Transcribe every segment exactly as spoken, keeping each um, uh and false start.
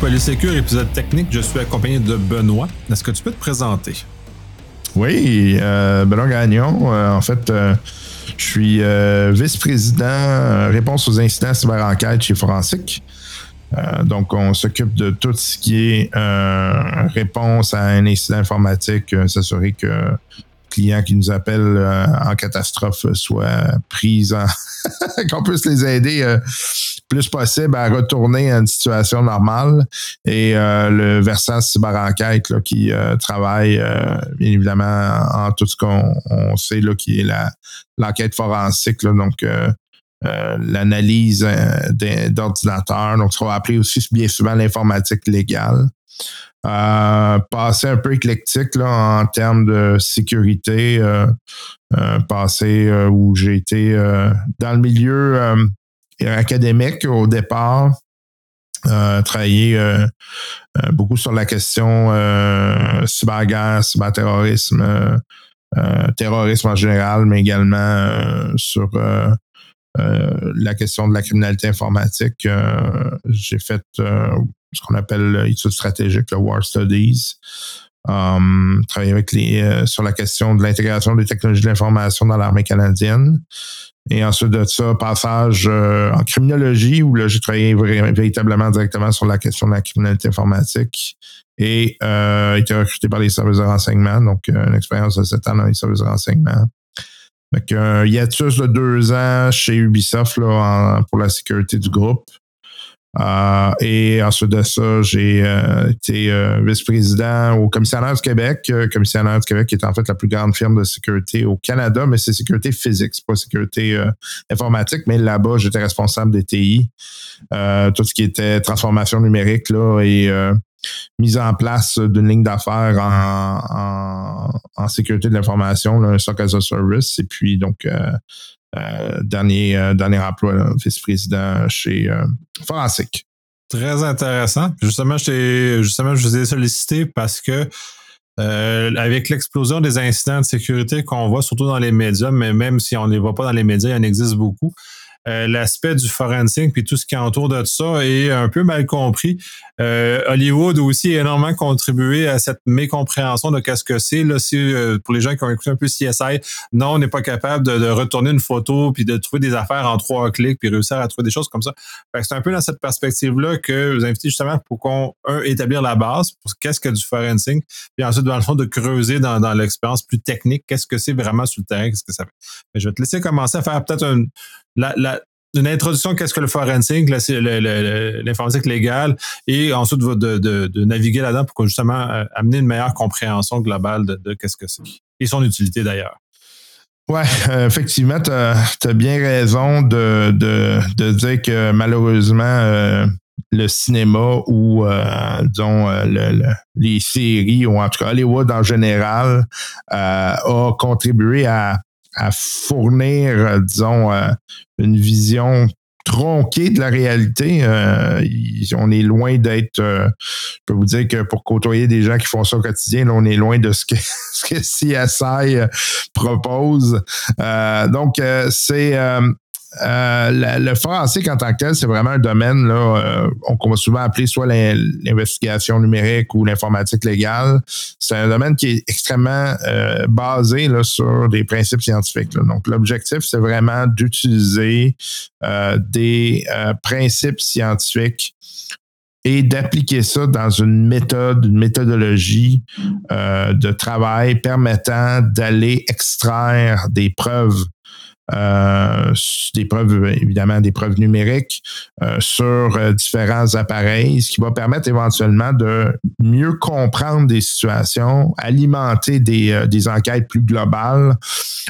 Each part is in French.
Polysécure, épisode technique. Je suis accompagné de Benoît. Est-ce que tu peux te présenter? Oui, euh, Benoît Gagnon. Euh, en fait, euh, je suis euh, vice-président euh, réponse aux incidents cyber-enquête chez Forensic. Euh, donc, on s'occupe de tout ce qui est euh, réponse à un incident informatique, euh, s'assurer que le client qui nous appelle euh, en catastrophe soit pris en... qu'on puisse les aider euh, plus possible à retourner à une situation normale. Et euh, le versant cyber-enquête là, qui euh, travaille, euh, bien évidemment, en tout ce qu'on on sait, là, qui est la, l'enquête forensique, là, donc... Euh, Euh, l'analyse euh, d'ordinateur, donc ce qu'on va appeler aussi bien souvent l'informatique légale. Euh, passé un peu éclectique là, en termes de sécurité, euh, euh, passé euh, où j'ai été euh, dans le milieu euh, académique au départ, euh, travaillé euh, euh, beaucoup sur la question euh, cyberguerre, cyberterrorisme, euh, euh, terrorisme en général, mais également euh, sur... Euh, Euh, la question de la criminalité informatique. Euh, j'ai fait euh, ce qu'on appelle études stratégiques, le War Studies. Um, travaillé avec les, euh, sur la question de l'intégration des technologies de l'information dans l'armée canadienne. Et ensuite de ça, passage euh, en criminologie, où là j'ai travaillé v- véritablement directement sur la question de la criminalité informatique et euh, été recruté par les services de renseignement, donc euh, une expérience de sept ans dans les services de renseignement. Avec un hiatus de deux ans chez Ubisoft là, en, pour la sécurité du groupe. Euh, et ensuite de ça, j'ai euh, été euh, vice-président au Commissionnaire du Québec. Euh, Commissionnaire du Québec qui est en fait la plus grande firme de sécurité au Canada, mais c'est sécurité physique, c'est pas sécurité euh, informatique. Mais là-bas, j'étais responsable des T I. Euh, tout ce qui était transformation numérique là, et euh, mise en place d'une ligne d'affaires en, en, en sécurité de l'information, là, un S O C as a service. Et puis, donc, euh, euh, dernier, euh, dernier emploi, là, vice-président chez euh, Forensic. Très intéressant. Justement, je, justement, je vous ai sollicité parce que Euh, avec l'explosion des incidents de sécurité qu'on voit surtout dans les médias, mais même si on ne les voit pas dans les médias, il en existe beaucoup. Euh, l'aspect du forensic puis tout ce qui entoure de ça est un peu mal compris. Euh, Hollywood aussi a énormément contribué à cette mécompréhension de qu'est-ce que c'est. Là, si, euh, pour les gens qui ont écouté un peu C S I, non, on n'est pas capable de, de retourner une photo puis de trouver des affaires en trois clics puis réussir à trouver des choses comme ça. Fait que c'est un peu dans cette perspective-là que je vous invite justement pour qu'on, un, établir la base pour qu'est-ce que du forensic, puis ensuite, dans le fond, de creuser dans, dans l'expérience plus technique, qu'est-ce que c'est vraiment sur le terrain, qu'est-ce que ça fait. Mais je vais te laisser commencer à faire peut-être une... La, la, une introduction, qu'est-ce que le forensic, la, le, le, l'informatique légale, et ensuite de, de, de naviguer là-dedans pour justement euh, amener une meilleure compréhension globale de, de qu'est-ce que c'est et son utilité d'ailleurs. Oui, euh, effectivement, tu as bien raison de, de, de dire que malheureusement, euh, le cinéma ou, euh, disons, euh, le, le, les séries, ou en tout cas Hollywood en général, euh, a contribué à à fournir, disons, euh, une vision tronquée de la réalité. Euh, on est loin d'être... Euh, je peux vous dire que pour côtoyer des gens qui font ça au quotidien, là, on est loin de ce que, ce que C S I propose. Euh, donc, euh, c'est... Euh, Euh, la, le forensic en tant que tel, c'est vraiment un domaine là, euh, qu'on va souvent appeler soit l'in, l'investigation numérique ou l'informatique légale. C'est un domaine qui est extrêmement euh, basé là, sur des principes scientifiques. Là. Donc, l'objectif, c'est vraiment d'utiliser euh, des euh, principes scientifiques et d'appliquer ça dans une méthode, une méthodologie euh, de travail permettant d'aller extraire des preuves Euh, des preuves, évidemment, des preuves numériques euh, sur euh, différents appareils, ce qui va permettre éventuellement de mieux comprendre des situations, alimenter des, euh, des enquêtes plus globales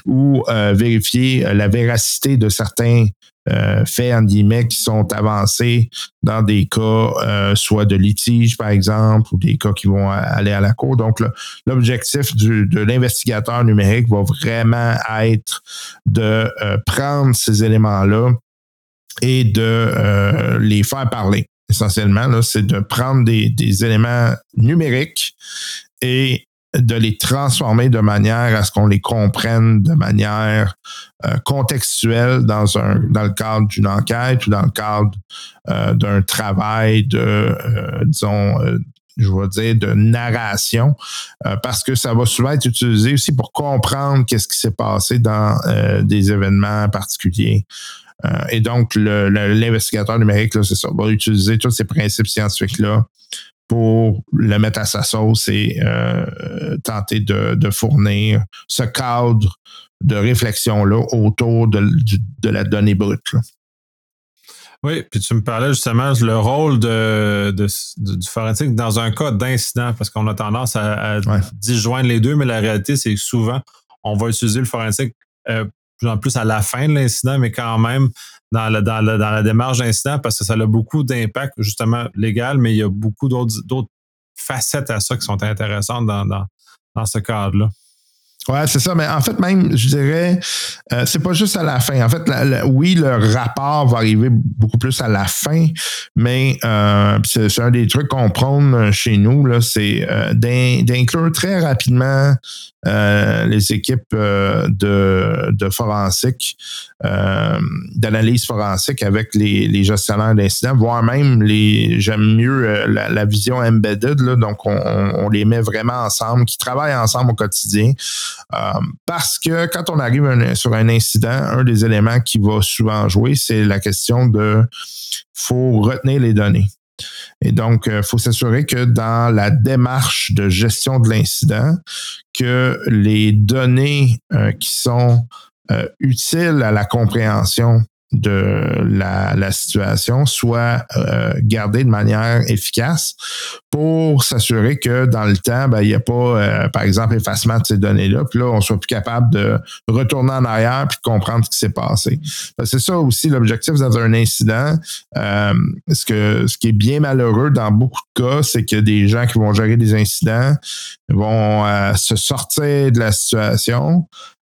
ou euh, vérifier euh, la véracité de certains Euh, faits, en guillemets, qui sont avancés dans des cas, euh, soit de litige, par exemple, ou des cas qui vont aller à la cour. Donc, le, l'objectif du, de l'investigateur numérique va vraiment être de euh, prendre ces éléments-là et de euh, les faire parler. Essentiellement, là, c'est de prendre des, des éléments numériques et de les transformer de manière à ce qu'on les comprenne de manière euh, contextuelle dans un dans le cadre d'une enquête ou dans le cadre euh, d'un travail de, euh, disons, euh, je vais dire, de narration, euh, parce que ça va souvent être utilisé aussi pour comprendre qu'est-ce qui s'est passé dans euh, des événements particuliers. Euh, et donc, le, le, l'investigateur numérique, là, c'est ça, va utiliser tous ces principes scientifiques-là pour le mettre à sa sauce et euh, tenter de, de fournir ce cadre de réflexion-là autour de, de, de la donnée brute, là. Oui, puis tu me parlais justement le rôle de, de, de, du forensique dans un cas d'incident, parce qu'on a tendance à, à ouais. disjoindre les deux, mais la réalité, c'est que souvent, on va utiliser le forensic euh, plus en plus à la fin de l'incident, mais quand même dans la, dans la, dans la démarche d'incident, parce que ça a beaucoup d'impact, justement, légal, mais il y a beaucoup d'autres, d'autres facettes à ça qui sont intéressantes dans, dans, dans ce cadre-là. Ouais, c'est ça, mais en fait, même, je dirais, euh, c'est pas juste à la fin. En fait, la, la, oui, le rapport va arriver beaucoup plus à la fin, mais euh, c'est, c'est un des trucs qu'on prône chez nous, là, c'est euh, d'in, d'inclure très rapidement euh, les équipes euh, de, de forensique, euh, d'analyse forensique avec les, les gestionnaires d'incidents, voire même les, j'aime mieux euh, la, la vision embedded, là, donc on, on les met vraiment ensemble, qui travaillent ensemble au quotidien. Euh, parce que quand on arrive un, sur un incident, un des éléments qui va souvent jouer, c'est la question de faut retenir les données. Et donc, il euh, faut s'assurer que dans la démarche de gestion de l'incident, que les données euh, qui sont euh, utiles à la compréhension de la, la situation soit euh, gardée de manière efficace pour s'assurer que dans le temps, ben, il n'y a pas, euh, par exemple, effacement de ces données-là, puis là, on soit plus capable de retourner en arrière puis de comprendre ce qui s'est passé. Ben, c'est ça aussi l'objectif dans un incident. Euh, ce, que, ce qui est bien malheureux dans beaucoup de cas, c'est que des gens qui vont gérer des incidents vont euh, se sortir de la situation,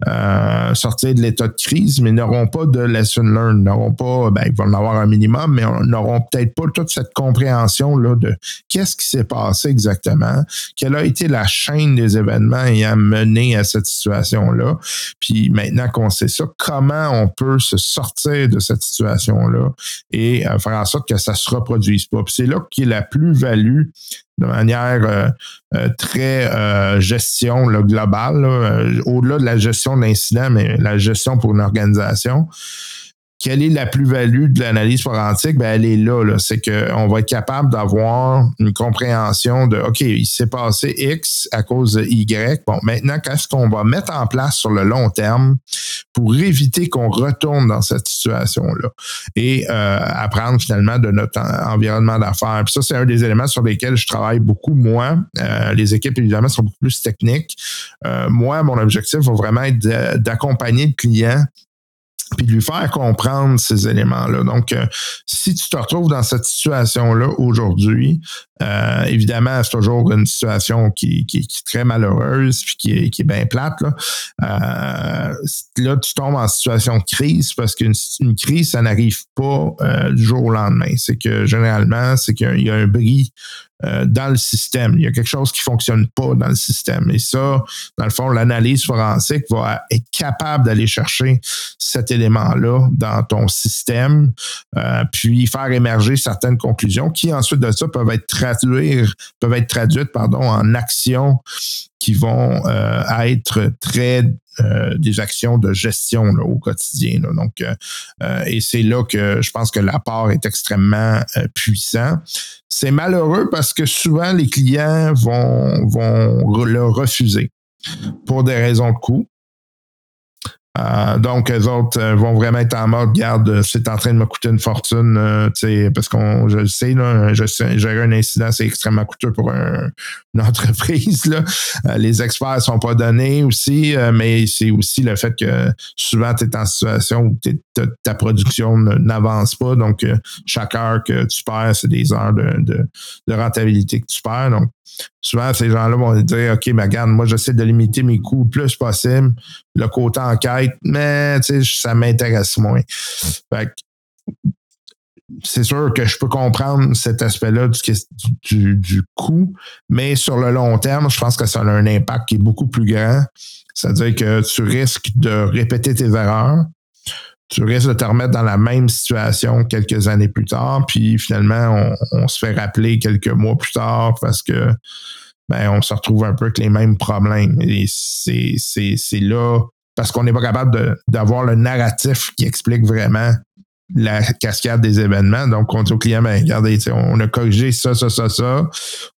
Euh, sortir de l'état de crise, mais n'auront pas de lesson learned, n'auront pas, ben, ils vont en avoir un minimum, mais on, n'auront peut-être pas toute cette compréhension là de qu'est-ce qui s'est passé exactement, quelle a été la chaîne des événements ayant mené à cette situation-là, puis maintenant qu'on sait ça, comment on peut se sortir de cette situation-là et euh, faire en sorte que ça se reproduise pas. Puis c'est là qu'est la plus-value de manière euh, euh, très euh, gestion là, globale, là, euh, au-delà de la gestion d'incident, mais la gestion pour une organisation. Quelle est la plus-value de l'analyse forensique? Ben, elle est là, là. C'est qu'on va être capable d'avoir une compréhension de, OK, il s'est passé X à cause de Y. Bon, maintenant, qu'est-ce qu'on va mettre en place sur le long terme pour éviter qu'on retourne dans cette situation-là et euh, apprendre finalement de notre environnement d'affaires. Puis ça, c'est un des éléments sur lesquels je travaille beaucoup, moi. Euh, les équipes, évidemment, sont beaucoup plus techniques. Euh, moi, mon objectif va vraiment être de, d'accompagner le client puis de lui faire comprendre ces éléments-là. Donc, euh, si tu te retrouves dans cette situation-là aujourd'hui, euh, évidemment, c'est toujours une situation qui, qui, qui est très malheureuse puis qui est, qui est bien plate, là. Euh, là, tu tombes en situation de crise parce qu'une une crise, ça n'arrive pas euh, du jour au lendemain. C'est que, généralement, c'est qu'il y a, il y a un bris euh, dans le système. Il y a quelque chose qui ne fonctionne pas dans le système. Et ça, dans le fond, l'analyse forensique va être capable d'aller chercher cet élément-là dans ton système, euh, puis faire émerger certaines conclusions qui, ensuite de ça, peuvent être traduire, peuvent être traduites, pardon, en actions qui vont euh, être très euh, des actions de gestion là, au quotidien, là. Donc, euh, et c'est là que je pense que l'apport est extrêmement euh, puissant. C'est malheureux parce que souvent les clients vont, vont le refuser pour des raisons de coût. Euh, donc, eux autres euh, vont vraiment être en mode, regarde, euh, c'est en train de me coûter une fortune, euh, tu sais, parce qu'on, je le sais, là, je sais, gérer un incident, c'est extrêmement coûteux pour un, une entreprise, là. Euh, les experts sont pas donnés aussi, euh, mais c'est aussi le fait que souvent tu es en situation où t'es, t'es, ta production n'avance pas, donc euh, chaque heure que tu perds, c'est des heures de, de, de rentabilité que tu perds, donc. Souvent, ces gens-là vont dire, OK, mais regarde, moi, j'essaie de limiter mes coûts le plus possible. Le côté enquête, mais tu sais, ça m'intéresse moins. Fait que, c'est sûr que je peux comprendre cet aspect-là du, du, du coût, mais sur le long terme, je pense que ça a un impact qui est beaucoup plus grand. C'est-à-dire que tu risques de répéter tes erreurs, tu risques de te remettre dans la même situation quelques années plus tard, puis finalement, on, on se fait rappeler quelques mois plus tard parce que ben, on se retrouve un peu avec les mêmes problèmes. Et c'est, c'est, c'est là, parce qu'on n'est pas capable de, d'avoir le narratif qui explique vraiment la cascade des événements. Donc, on dit au client, ben, regardez, on a corrigé ça, ça, ça, ça.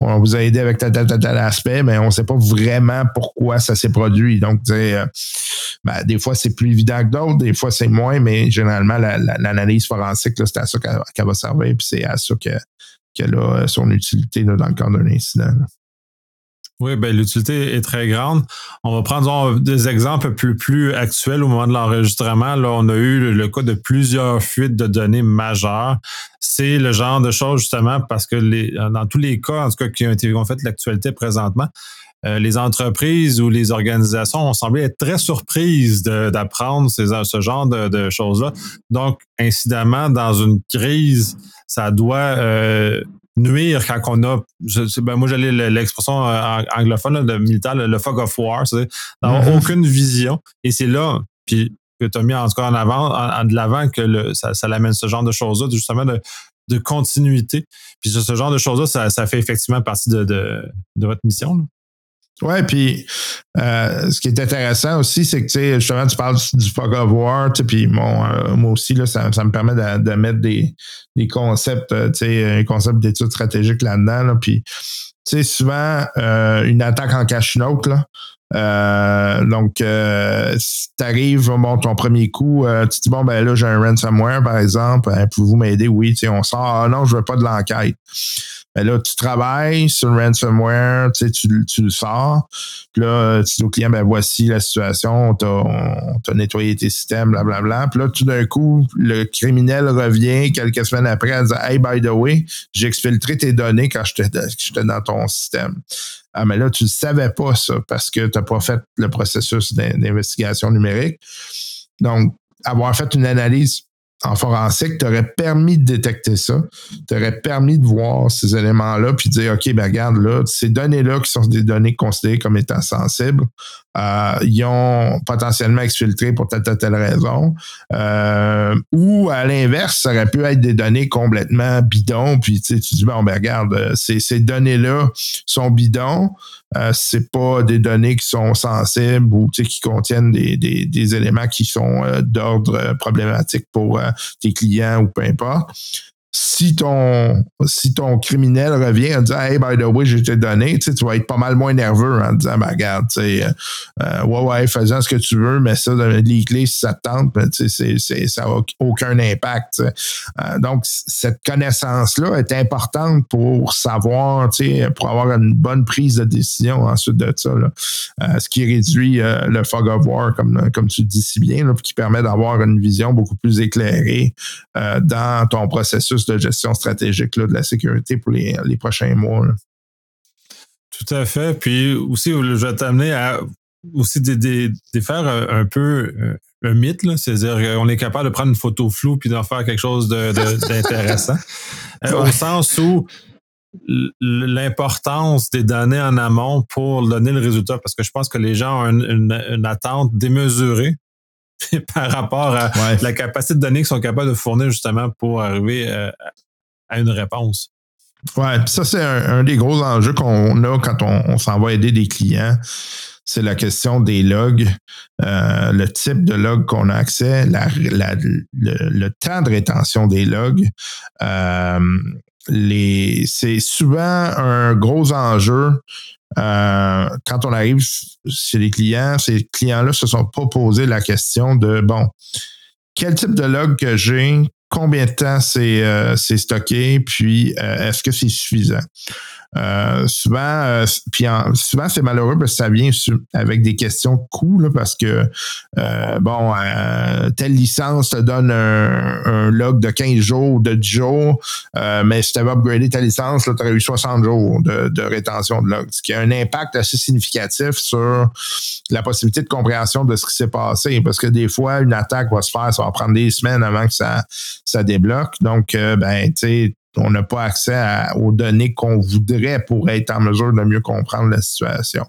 On vous a aidé avec tel, tel, tel, tel aspect, mais on ne sait pas vraiment pourquoi ça s'est produit. Donc, euh, ben, des fois, c'est plus évident que d'autres, des fois, c'est moins, mais généralement, la, la, l'analyse forensique, là, c'est à ça qu'elle, qu'elle va servir, puis c'est à ça qu'elle, qu'elle a son utilité là, dans le cadre d'un incident. Là. Oui, ben l'utilité est très grande. On va prendre des exemples plus, plus actuels au moment de l'enregistrement. Là, on a eu le, le cas de plusieurs fuites de données majeures. C'est le genre de choses, justement, parce que les, dans tous les cas, en tout cas, qui ont été qui ont fait l'actualité présentement, euh, les entreprises ou les organisations ont semblé être très surprises de, d'apprendre ces, ce genre de, de choses-là. Donc, incidemment, dans une crise, ça doit... Euh, nuire quand on a, je, ben moi j'allais l'expression anglophone là, de militaire, le, le fog of war, c'est-à-dire d'avoir mm-hmm. aucune vision. Et c'est là, puis que tu as mis en tout cas en avant, en, en de l'avant que le, ça, ça l'amène ce genre de choses-là, justement de, de continuité. Puis ce, ce genre de choses-là, ça, ça fait effectivement partie de, de, de votre mission. Là. Oui, puis euh, ce qui est intéressant aussi, c'est que tu sais, justement, tu parles du, du fog of war, puis bon, euh, moi aussi, là, ça, ça me permet de, de mettre des, des concepts, euh, tu sais, un concept d'études stratégiques là-dedans. Là, puis, tu sais, souvent, euh, une attaque en cache une autre, là. Euh, donc, euh, si t'arrives, bon, ton premier coup, euh, tu te dis, bon, ben là, j'ai un ransomware, par exemple, hein, pouvez-vous m'aider? Oui, tu sais, on sort, ah non, je veux pas de l'enquête. Ben là, tu travailles sur le ransomware, tu sais, tu, tu le sors. Puis là, tu dis au client, ben voici la situation, on t'a, on t'a nettoyé tes systèmes, blablabla. Puis là, tout d'un coup, le criminel revient quelques semaines après à dire, hey, by the way, j'ai exfiltré tes données quand j'étais, j'étais dans ton système. Ah, mais là, tu ne savais pas ça parce que tu n'as pas fait le processus d'investigation numérique. Donc, avoir fait une analyse en forensique, t'aurais permis de détecter ça, t'aurais permis de voir ces éléments-là, puis de dire, OK, ben regarde, là, ces données-là qui sont des données considérées comme étant sensibles, euh, ils ont potentiellement exfiltré pour telle ou telle raison, euh, ou à l'inverse, ça aurait pu être des données complètement bidons, puis tu dis, bon, ben regarde, ces, ces données-là sont bidons, euh, c'est pas des données qui sont sensibles ou qui contiennent des, des, des éléments qui sont euh, d'ordre euh, problématique pour euh, tes clients ou peu importe. Si ton, si ton criminel revient en disant « Hey, by the way, je t'ai donné », tu vas être pas mal moins nerveux en disant « Ben, regarde, euh, ouais, ouais, fais-en ce que tu veux, mais ça, les clés, si ça te tente, ben, c'est, c'est, ça n'a aucun impact. » euh, Donc, cette connaissance-là est importante pour savoir, pour avoir une bonne prise de décision ensuite de ça. Là. Euh, ce qui réduit euh, le fog of war, comme, comme tu dis si bien, là, qui permet d'avoir une vision beaucoup plus éclairée euh, dans ton processus de gestion stratégique là, de la sécurité pour les, les prochains mois. Là. Tout à fait. Puis aussi, je vais t'amener à aussi de, de, de faire un peu un mythe, là. C'est-à-dire qu'on est capable de prendre une photo floue puis d'en faire quelque chose de, de, d'intéressant. euh, ouais. Au sens où l'importance des données en amont pour donner le résultat, parce que je pense que les gens ont une, une, une attente démesurée par rapport à ouais. la capacité de données qu'ils sont capables de fournir justement pour arriver euh, à une réponse. Oui, puis ça, c'est un, un des gros enjeux qu'on a quand on, on s'en va aider des clients. C'est la question des logs, euh, le type de log qu'on a accès, la, la, le, le temps de rétention des logs. Euh, les, c'est souvent un gros enjeu. Euh, quand on arrive chez les clients, ces clients-là ne se sont pas posé la question de, bon, quel type de log que j'ai, combien de temps c'est, euh, c'est stocké, puis euh, est-ce que c'est suffisant? Euh, souvent, euh, puis en, souvent c'est malheureux parce que ça vient avec des questions de coût, là, parce que euh, bon, euh, telle licence te donne un, un log de quinze jours, de dix jours, euh, mais si tu avais upgradé ta licence, tu aurais eu soixante jours de, de rétention de log, ce qui a un impact assez significatif sur la possibilité de compréhension de ce qui s'est passé, parce que des fois, une attaque va se faire, ça va prendre des semaines avant que ça, ça débloque, donc euh, ben, tu sais, on n'a pas accès à, aux données qu'on voudrait pour être en mesure de mieux comprendre la situation.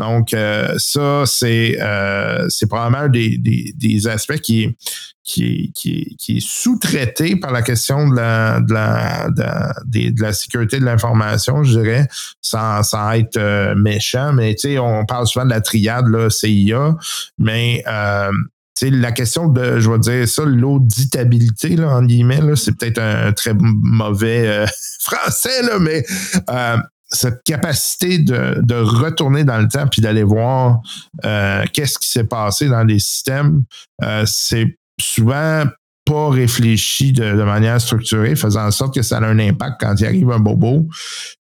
Donc, euh, ça, c'est euh, c'est probablement des, des, des aspects qui, qui, qui, qui est sous-traité par la question de la, de la, de la, de, de la sécurité de l'information, je dirais, sans, sans être euh, méchant. Mais, tu sais, on parle souvent de la triade, là, C I A, mais... Euh, T'sais, la question de, je vais dire ça, l'auditabilité, là, en guillemets, là, c'est peut-être un, un très mauvais euh, français, là, mais euh, cette capacité de, de retourner dans le temps puis d'aller voir euh, qu'est-ce qui s'est passé dans les systèmes, euh, c'est souvent pas réfléchi de, de manière structurée, faisant en sorte que ça a un impact quand il arrive un bobo.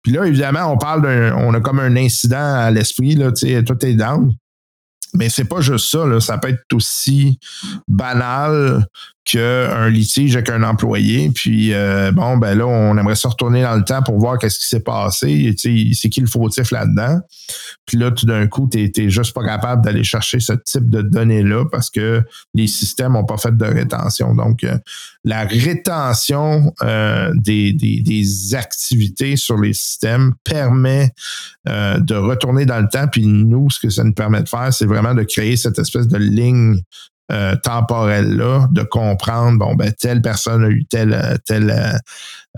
Puis là, évidemment, on parle d'un, on a comme un incident à l'esprit, là, tu sais, tout est down. Mais c'est pas juste ça, là. Ça peut être aussi banal qu'un litige avec un employé. Puis, euh, bon, ben là, on aimerait se retourner dans le temps pour voir qu'est-ce qui s'est passé. Tu sais, c'est qui le fautif là-dedans? Puis là, tout d'un coup, t'es, t'es juste pas capable d'aller chercher ce type de données-là parce que les systèmes n'ont pas fait de rétention. Donc, euh, la rétention euh, des, des, des activités sur les systèmes permet euh, de retourner dans le temps. Puis nous, ce que ça nous permet de faire, c'est vraiment de créer cette espèce de ligne Euh, temporelle-là, de comprendre, bon, ben, telle personne a eu tel, tel,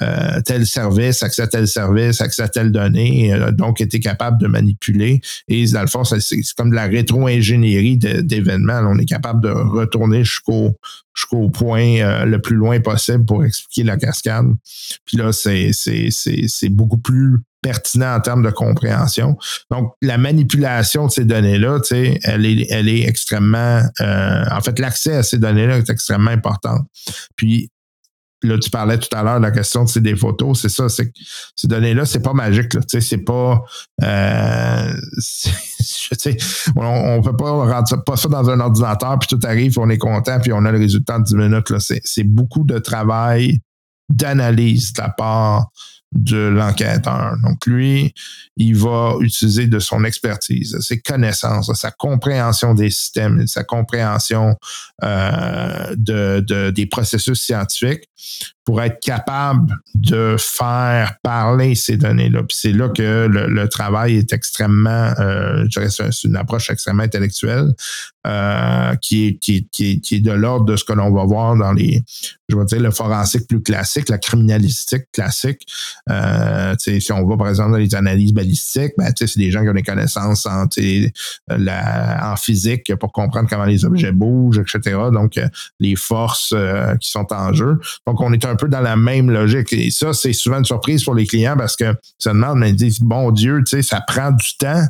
euh, tel service, accès à tel service, accès à telle donnée, et a donc été capable de manipuler. Et dans le fond, c'est, c'est comme de la rétro-ingénierie de, d'événements. Là, on est capable de retourner jusqu'au, jusqu'au point euh, le plus loin possible pour expliquer la cascade. Puis là, c'est, c'est, c'est, c'est beaucoup plus pertinent en termes de compréhension. Donc, la manipulation de ces données-là, tu sais, elle est, elle est extrêmement... Euh, en fait, l'accès à ces données-là est extrêmement important. Puis, là, tu parlais tout à l'heure de la question de, tu sais, des photos. C'est ça, c'est, ces données-là, c'est pas magique, là. Tu sais, c'est pas... Euh, c'est, je sais, on ne peut pas rendre ça, pas ça dans un ordinateur, puis tout arrive, on est content, puis on a le résultat en dix minutes, là. C'est, c'est beaucoup de travail d'analyse de la part de l'enquêteur. Donc, lui, il va utiliser de son expertise, de ses connaissances, de sa compréhension des systèmes, de sa compréhension euh, de, de, des processus scientifiques pour être capable de faire parler ces données-là. Puis c'est là que le, le travail est extrêmement, euh, je dirais, c'est une approche extrêmement intellectuelle euh, qui, est, qui, qui, qui est de l'ordre de ce que l'on va voir dans les, je vais dire, le forensique plus classique, la criminalistique classique. Euh, si on va, par exemple, dans les analyses balistiques, ben, c'est des gens qui ont des connaissances en, la, en physique pour comprendre comment les objets bougent, et cetera. Donc, les forces euh, qui sont en jeu. Donc, on est un peu dans la même logique. Et ça, c'est souvent une surprise pour les clients parce que ça demande, mais ils disent, bon Dieu, tu sais, ça prend du temps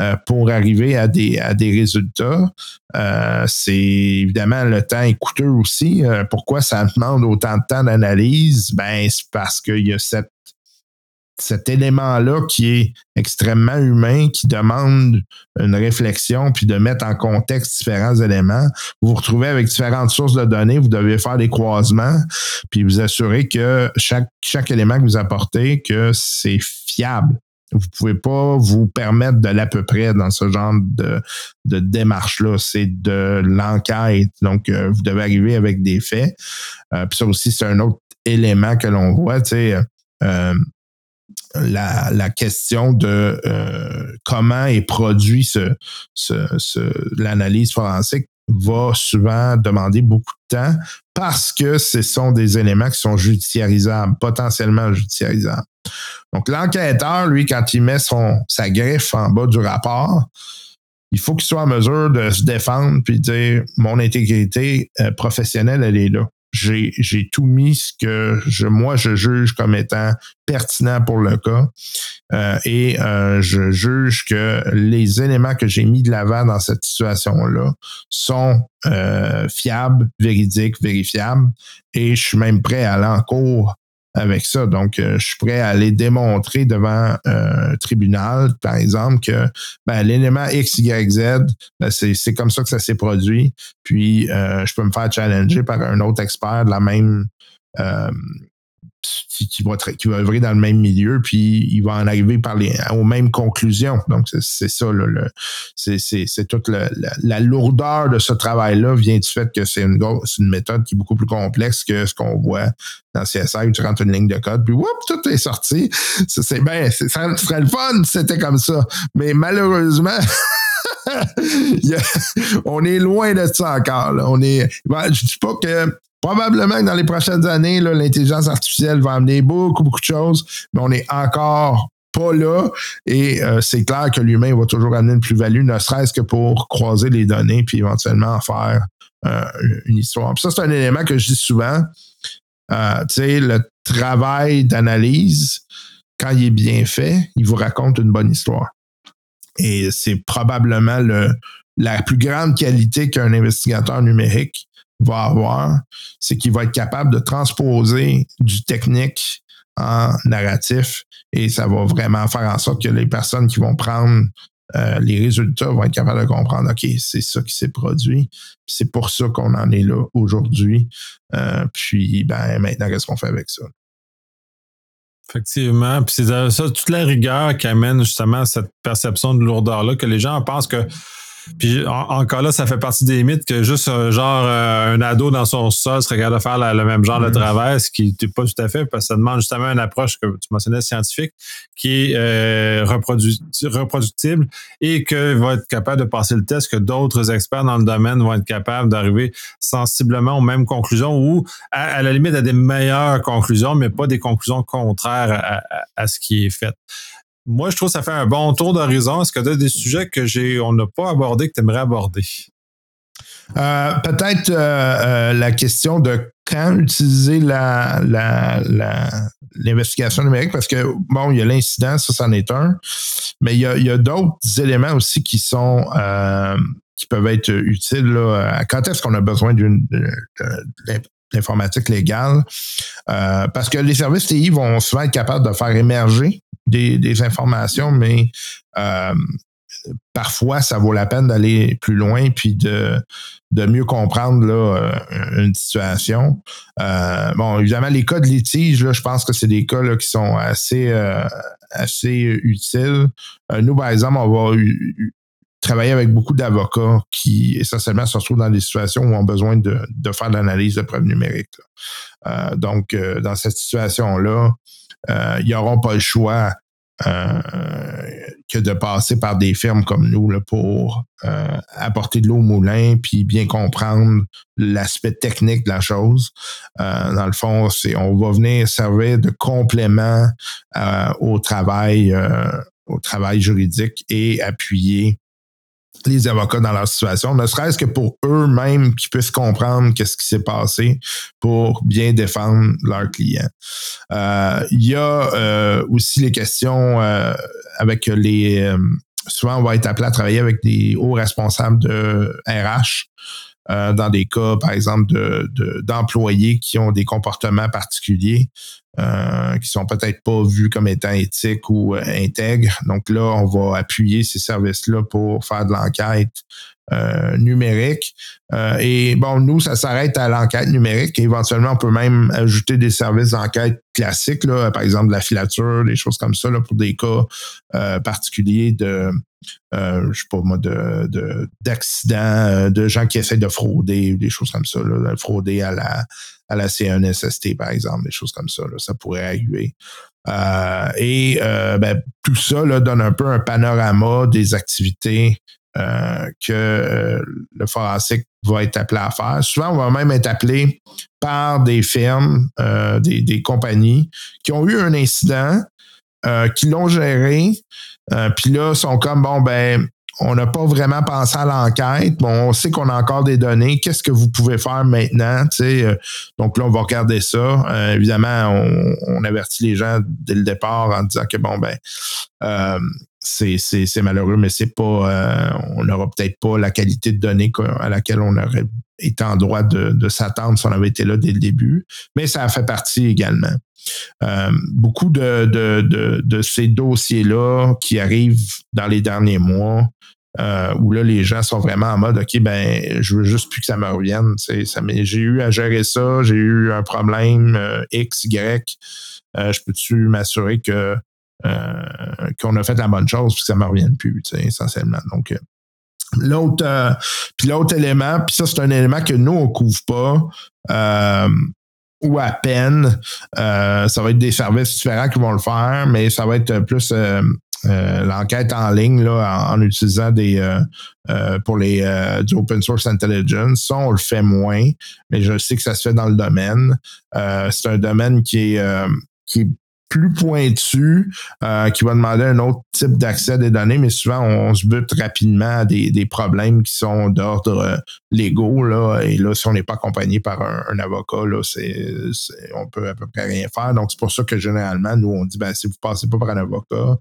euh, pour arriver à des, à des résultats. Euh, c'est évidemment, le temps est coûteux aussi. Euh, pourquoi ça demande autant de temps d'analyse? Ben, c'est parce qu'il y a cette, cet élément-là qui est extrêmement humain, qui demande une réflexion, puis de mettre en contexte différents éléments. Vous vous retrouvez avec différentes sources de données, vous devez faire des croisements, puis vous assurer que chaque, chaque élément que vous apportez, que c'est fiable. Vous pouvez pas vous permettre de l'à peu près dans ce genre de, de démarche-là. C'est de l'enquête. Donc, euh, vous devez arriver avec des faits. Euh, puis ça aussi, c'est un autre élément que l'on voit, tu sais, euh, La, la question de euh, comment est produit ce, ce, ce, l'analyse forensique va souvent demander beaucoup de temps parce que ce sont des éléments qui sont judiciarisables, potentiellement judiciarisables. Donc, l'enquêteur, lui, quand il met son, sa griffe en bas du rapport, il faut qu'il soit en mesure de se défendre puis dire « Mon intégrité euh, professionnelle, elle est là. » J'ai, j'ai tout mis ce que je, moi, je juge comme étant pertinent pour le cas euh, et euh, je juge que les éléments que j'ai mis de l'avant dans cette situation-là sont euh, fiables, véridiques, vérifiables et je suis même prêt à aller en cours avec ça. Donc, euh, je suis prêt à aller démontrer devant euh, un tribunal, par exemple, que ben, l'élément X, Y, Z, ben, c'est, c'est comme ça que ça s'est produit. Puis, euh, je peux me faire challenger par un autre expert de la même... Euh, qui va tra- qui va œuvrer dans le même milieu, puis il va en arriver par les, aux mêmes conclusions. Donc, c'est, c'est ça, là, le, c'est, c'est, c'est toute la, la, la lourdeur de ce travail-là vient du fait que c'est une, c'est une méthode qui est beaucoup plus complexe que ce qu'on voit dans C S I, où tu rentres une ligne de code, puis whoop, tout est sorti. C'est, c'est bien, c'est, ça serait le fun si c'était comme ça. Mais malheureusement... on est loin de ça encore. Là. On est, ben, je dis pas que probablement que dans les prochaines années, là, l'intelligence artificielle va amener beaucoup, beaucoup de choses, mais on est encore pas là. Et euh, c'est clair que l'humain va toujours amener une plus-value, ne serait-ce que pour croiser les données puis éventuellement en faire euh, une histoire. Puis ça, c'est un élément que je dis souvent. Euh, tu sais, le travail d'analyse, quand il est bien fait, il vous raconte une bonne histoire. Et c'est probablement le, la plus grande qualité qu'un investigateur numérique va avoir, c'est qu'il va être capable de transposer du technique en narratif, et ça va vraiment faire en sorte que les personnes qui vont prendre euh, les résultats vont être capables de comprendre, OK, c'est ça qui s'est produit, c'est pour ça qu'on en est là aujourd'hui, euh, puis ben maintenant, qu'est-ce qu'on fait avec ça? Effectivement, puis c'est ça, toute la rigueur qui amène justement à cette perception de lourdeur-là, que les gens pensent que, puis encore là, ça fait partie des mythes que juste un genre euh, un ado dans son sol serait capable de faire la, le même genre mmh. de travail, ce qui n'est pas tout à fait, parce que ça demande justement une approche que tu mentionnais scientifique, qui est euh, reprodu- reproductible et que va être capable de passer le test, que d'autres experts dans le domaine vont être capables d'arriver sensiblement aux mêmes conclusions ou à, à la limite à des meilleures conclusions, mais pas des conclusions contraires à, à, à ce qui est fait. Moi, je trouve que ça fait un bon tour d'horizon. Est-ce que tu as des sujets que j'ai, on n'a pas abordés, que tu aimerais aborder? Euh, peut-être euh, euh, la question de quand utiliser la, la, la, l'investigation numérique, parce que, bon, il y a l'incident, ça, c'en est un, mais il y a, il y a d'autres éléments aussi qui sont... Euh, qui peuvent être utiles. Là, quand est-ce qu'on a besoin d'une... De, de, de, l'informatique légale, euh, parce que les services T I vont souvent être capables de faire émerger des, des informations, mais euh, parfois, ça vaut la peine d'aller plus loin puis de, de mieux comprendre là, une situation. Euh, bon, évidemment, les cas de litige, là, je pense que c'est des cas là, qui sont assez, euh, assez utiles. Euh, nous, par exemple, on va... U- travailler avec beaucoup d'avocats qui, essentiellement, se retrouvent dans des situations où ont besoin de, de faire de l'analyse de preuves numériques. Euh, donc, euh, dans cette situation-là, euh, ils n'auront pas le choix euh, que de passer par des firmes comme nous là, pour euh, apporter de l'eau au moulin puis bien comprendre l'aspect technique de la chose. Euh, dans le fond, c'est, on va venir servir de complément euh, au travail, euh, au travail juridique et appuyer les avocats dans leur situation, ne serait-ce que pour eux-mêmes qu'ils puissent comprendre qu'est-ce qui s'est passé pour bien défendre leurs clients. Euh, il y a euh, aussi les questions euh, avec les... Euh, souvent, on va être appelé à travailler avec des hauts responsables de R H euh, dans des cas, par exemple, de, de, d'employés qui ont des comportements particuliers euh, qui sont peut-être pas vus comme étant éthiques ou euh, intègres. Donc là, on va appuyer ces services-là pour faire de l'enquête euh, numérique. Euh, et bon, nous, ça s'arrête à l'enquête numérique. Éventuellement, on peut même ajouter des services d'enquête classiques, là, par exemple de la filature, des choses comme ça, là, pour des cas euh, particuliers de... Euh, je sais pas moi, de, de, d'accidents, de gens qui essaient de frauder, des choses comme ça, là, de frauder à la, à la C N S S T, par exemple, des choses comme ça, là, ça pourrait arriver. Euh, et euh, ben, tout ça là, donne un peu un panorama des activités euh, que euh, le forensique va être appelé à faire. Souvent, on va même être appelé par des firmes, euh, des, des compagnies qui ont eu un incident, euh, qui l'ont géré, Euh, puis là, sont comme, bon, ben, on n'a pas vraiment pensé à l'enquête. Bon, on sait qu'on a encore des données. Qu'est-ce que vous pouvez faire maintenant? Tu sais, euh, donc là, on va regarder ça. Euh, évidemment, on, on avertit les gens dès le départ en disant que, bon, ben, euh, c'est, c'est, c'est malheureux, mais c'est pas, euh, on n'aura peut-être pas la qualité de données à laquelle on aurait été en droit de, de s'attendre si on avait été là dès le début. Mais ça a fait partie également. Euh, beaucoup de, de, de, de ces dossiers-là qui arrivent dans les derniers mois, euh, où là, les gens sont vraiment en mode, OK, ben, je veux juste plus que ça me revienne. Tu sais, ça m'est, j'ai eu à gérer ça, j'ai eu un problème euh, X, Y. Euh, je peux-tu m'assurer que euh, qu'on a fait la bonne chose puis que ça ne me revienne plus, tu sais, essentiellement. Donc, euh, l'autre, euh, puis l'autre élément, puis ça, c'est un élément que nous, on ne couvre pas. Euh, ou à peine, euh, ça va être des services différents qui vont le faire, mais ça va être plus euh, euh, l'enquête en ligne là, en, en utilisant des euh, euh, pour les euh, du open source intelligence. Ça, on le fait moins, mais je sais que ça se fait dans le domaine. Euh, c'est un domaine qui est euh, qui est plus pointu, euh, qui va demander un autre type d'accès à des données, mais souvent, on, on se bute rapidement à des, des problèmes qui sont d'ordre euh, légaux, là, et là, si on n'est pas accompagné par un, un avocat, là, c'est, c'est, on peut à peu près rien faire. Donc, c'est pour ça que, généralement, nous, on dit, ben, si vous passez pas par un avocat,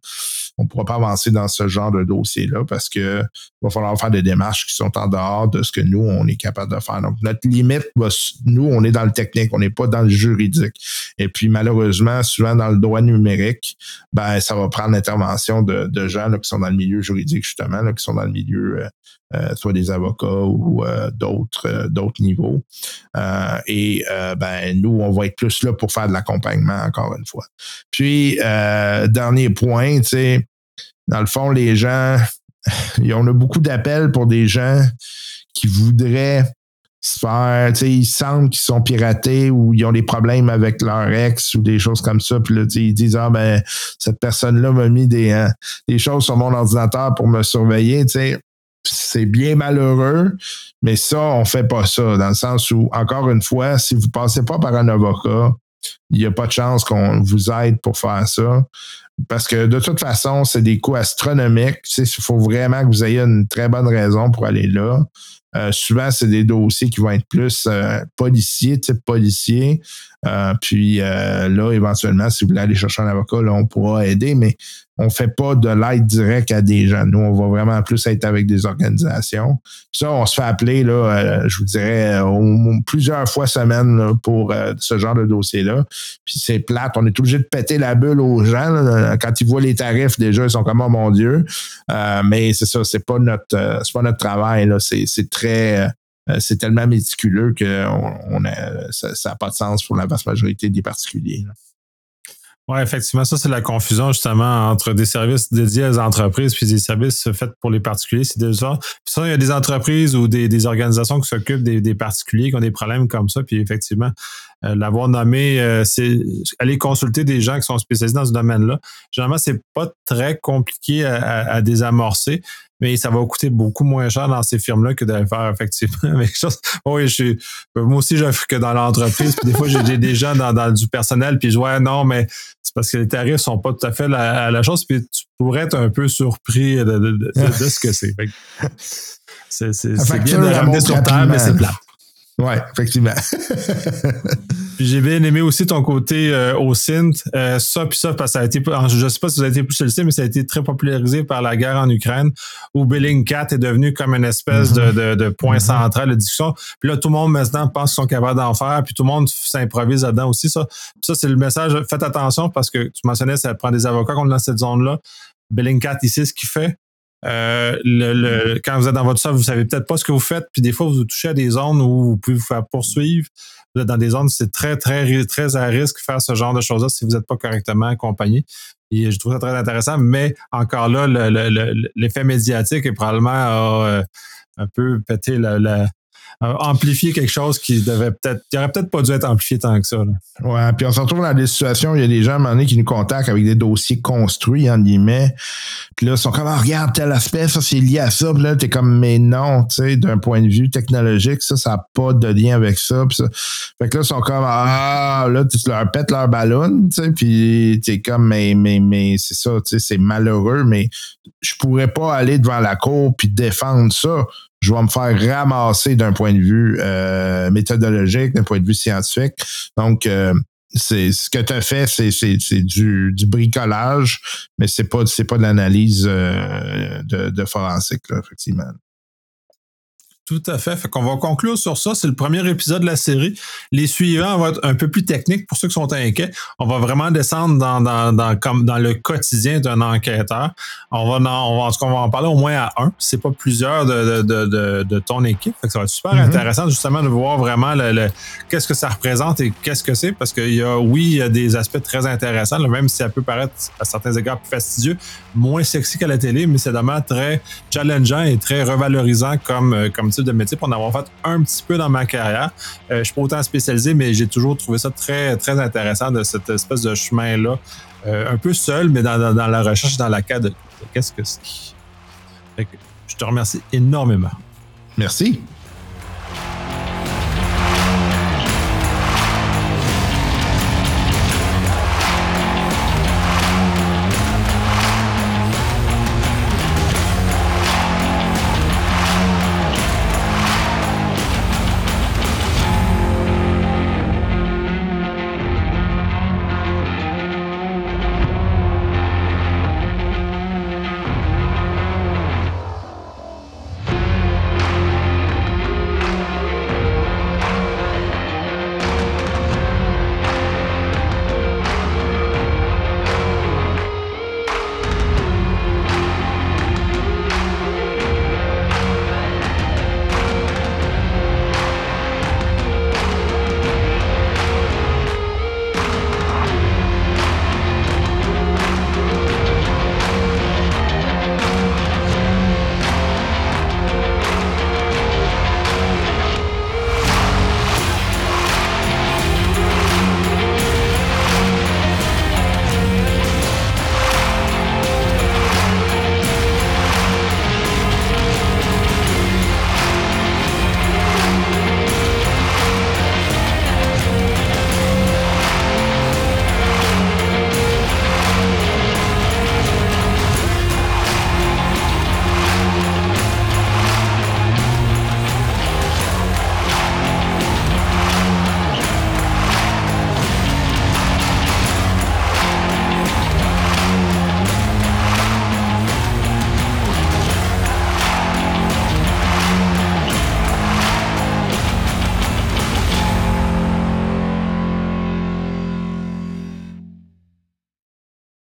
on ne pourra pas avancer dans ce genre de dossier-là parce que va falloir faire des démarches qui sont en dehors de ce que nous, on est capable de faire. Donc, notre limite, va, nous, on est dans le technique, on n'est pas dans le juridique. Et puis, malheureusement, souvent, dans le droit numérique, ben, ça va prendre l'intervention de, de gens là, qui sont dans le milieu juridique, justement, là, qui sont dans le milieu, euh, euh, soit des avocats ou euh, d'autres, euh, d'autres niveaux. Euh, et euh, ben, nous, on va être plus là pour faire de l'accompagnement, encore une fois. Puis, euh, dernier point, tu sais, dans le fond, les gens, on a beaucoup d'appels pour des gens qui voudraient se faire, tu sais, ils sentent qu'ils sont piratés ou ils ont des problèmes avec leur ex ou des choses comme ça. Puis là, tu sais, ils disent, ah ben, cette personne-là m'a mis des, hein, des choses sur mon ordinateur pour me surveiller, tu sais. C'est bien malheureux, mais ça, on ne fait pas ça, dans le sens où, encore une fois, si vous ne passez pas par un avocat, il n'y a pas de chance qu'on vous aide pour faire ça. Parce que de toute façon, c'est des coûts astronomiques. Tu sais, il faut vraiment que vous ayez une très bonne raison pour aller là. Euh, souvent, c'est des dossiers qui vont être plus euh, policiers, type policier. Euh, puis euh, là, éventuellement, si vous voulez aller chercher un avocat, là, on pourra aider, mais on ne fait pas de l'aide directe à des gens. Nous, on va vraiment plus être avec des organisations. Puis ça, on se fait appeler, là, euh, je vous dirais, au, plusieurs fois semaine là, pour euh, ce genre de dossier-là. Puis c'est plate. On est obligé de péter la bulle aux gens. Là, quand ils voient les tarifs, déjà, ils sont comme « Oh mon Dieu! Euh, » Mais c'est ça, c'est pas notre, euh, c'est pas notre travail. Là. C'est, c'est très... Euh, c'est tellement méticuleux que on, on a, ça n'a pas de sens pour la vaste majorité des particuliers. Oui, effectivement, ça, c'est la confusion justement entre des services dédiés aux entreprises puis des services faits pour les particuliers. C'est déjà ça, il y a des entreprises ou des, des organisations qui s'occupent des, des particuliers qui ont des problèmes comme ça. Puis effectivement, euh, l'avoir nommé, euh, c'est aller consulter des gens qui sont spécialisés dans ce domaine-là. Généralement, c'est pas très compliqué à, à, à désamorcer. Mais ça va coûter beaucoup moins cher dans ces firmes-là que d'aller faire effectivement quelque chose. Oui, je suis, moi aussi, je suis que dans l'entreprise. Puis des fois, j'ai, j'ai des gens dans, dans du personnel. Puis je vois, non, mais c'est parce que les tarifs sont pas tout à fait la, à la chose. Puis tu pourrais être un peu surpris de, de, de, de ce que c'est. Fait que c'est c'est, c'est bien de ramener sur terre, mais c'est plat. Oui, effectivement. Puis j'ai bien aimé aussi ton côté euh, au synth. Euh, ça, puis ça, parce que ça a été, je ne sais pas si vous avez été plus sollicité, mais ça a été très popularisé par la guerre en Ukraine, où Bellingcat est devenu comme une espèce mm-hmm. de, de, de point mm-hmm. central de discussion. Puis là, tout le monde maintenant pense qu'ils sont capables d'en faire, puis tout le monde s'improvise là-dedans aussi. Ça, puis ça, c'est le message. Faites attention, parce que tu mentionnais, ça prend des avocats contre dans cette zone-là. Bellingcat, ici, ce qu'il fait. Euh, le, le, quand vous êtes dans votre sol, vous savez peut-être pas ce que vous faites, puis des fois vous touchez à des zones où vous pouvez vous faire poursuivre. Vous êtes dans des zones où c'est très, très, très à risque de faire ce genre de choses-là si vous n'êtes pas correctement accompagné. Et je trouve ça très intéressant, mais encore là, le, le, le, l'effet médiatique est probablement euh, un peu pété la, la amplifier quelque chose qui devait peut-être, qui aurait peut-être pas dû être amplifié tant que ça. Là. Ouais, puis on se retrouve dans des situations où il y a des gens à un moment donné qui nous contactent avec des dossiers construits, entre guillemets. Puis là, ils sont comme, ah, regarde tel aspect, ça c'est lié à ça. Puis là, t'es comme, mais non, tu sais, d'un point de vue technologique, ça, ça n'a pas de lien avec ça. Puis ça. Fait que là, ils sont comme, ah, là, tu leur pètes leur ballon, tu sais, puis t'es comme, mais, mais, mais, c'est ça, tu sais, c'est malheureux, mais je pourrais pas aller devant la cour puis défendre ça. Je vais me faire ramasser d'un point de vue euh, méthodologique, d'un point de vue scientifique. Donc, euh, c'est ce que tu as fait, c'est, c'est, c'est du, du bricolage, mais c'est pas, c'est pas de l'analyse euh, de, de forensique, là, effectivement. Tout à fait. Fait qu'on va conclure sur ça. C'est le premier épisode de la série. Les suivants vont être un peu plus techniques pour ceux qui sont inquiets. On va vraiment descendre dans, dans, dans, comme dans le quotidien d'un enquêteur. On va, dans, on va, en tout cas, on va en parler au moins à un. C'est pas plusieurs de, de, de, de, de ton équipe. Fait que ça va être super mm-hmm. intéressant justement de voir vraiment le, le, qu'est-ce que ça représente et qu'est-ce que c'est. Parce qu'il y a, oui, il y a des aspects très intéressants, là, même si ça peut paraître à certains égards plus fastidieux, moins sexy qu'à la télé, mais c'est vraiment très challengeant et très revalorisant comme, comme de métier pour en avoir fait un petit peu dans ma carrière. Euh, je ne suis pas autant spécialisé, mais j'ai toujours trouvé ça très, très intéressant de cette espèce de chemin-là. Euh, un peu seul, mais dans, dans, dans la recherche, dans la quête de, de qu'est-ce que c'est. Fait que je te remercie énormément. Merci.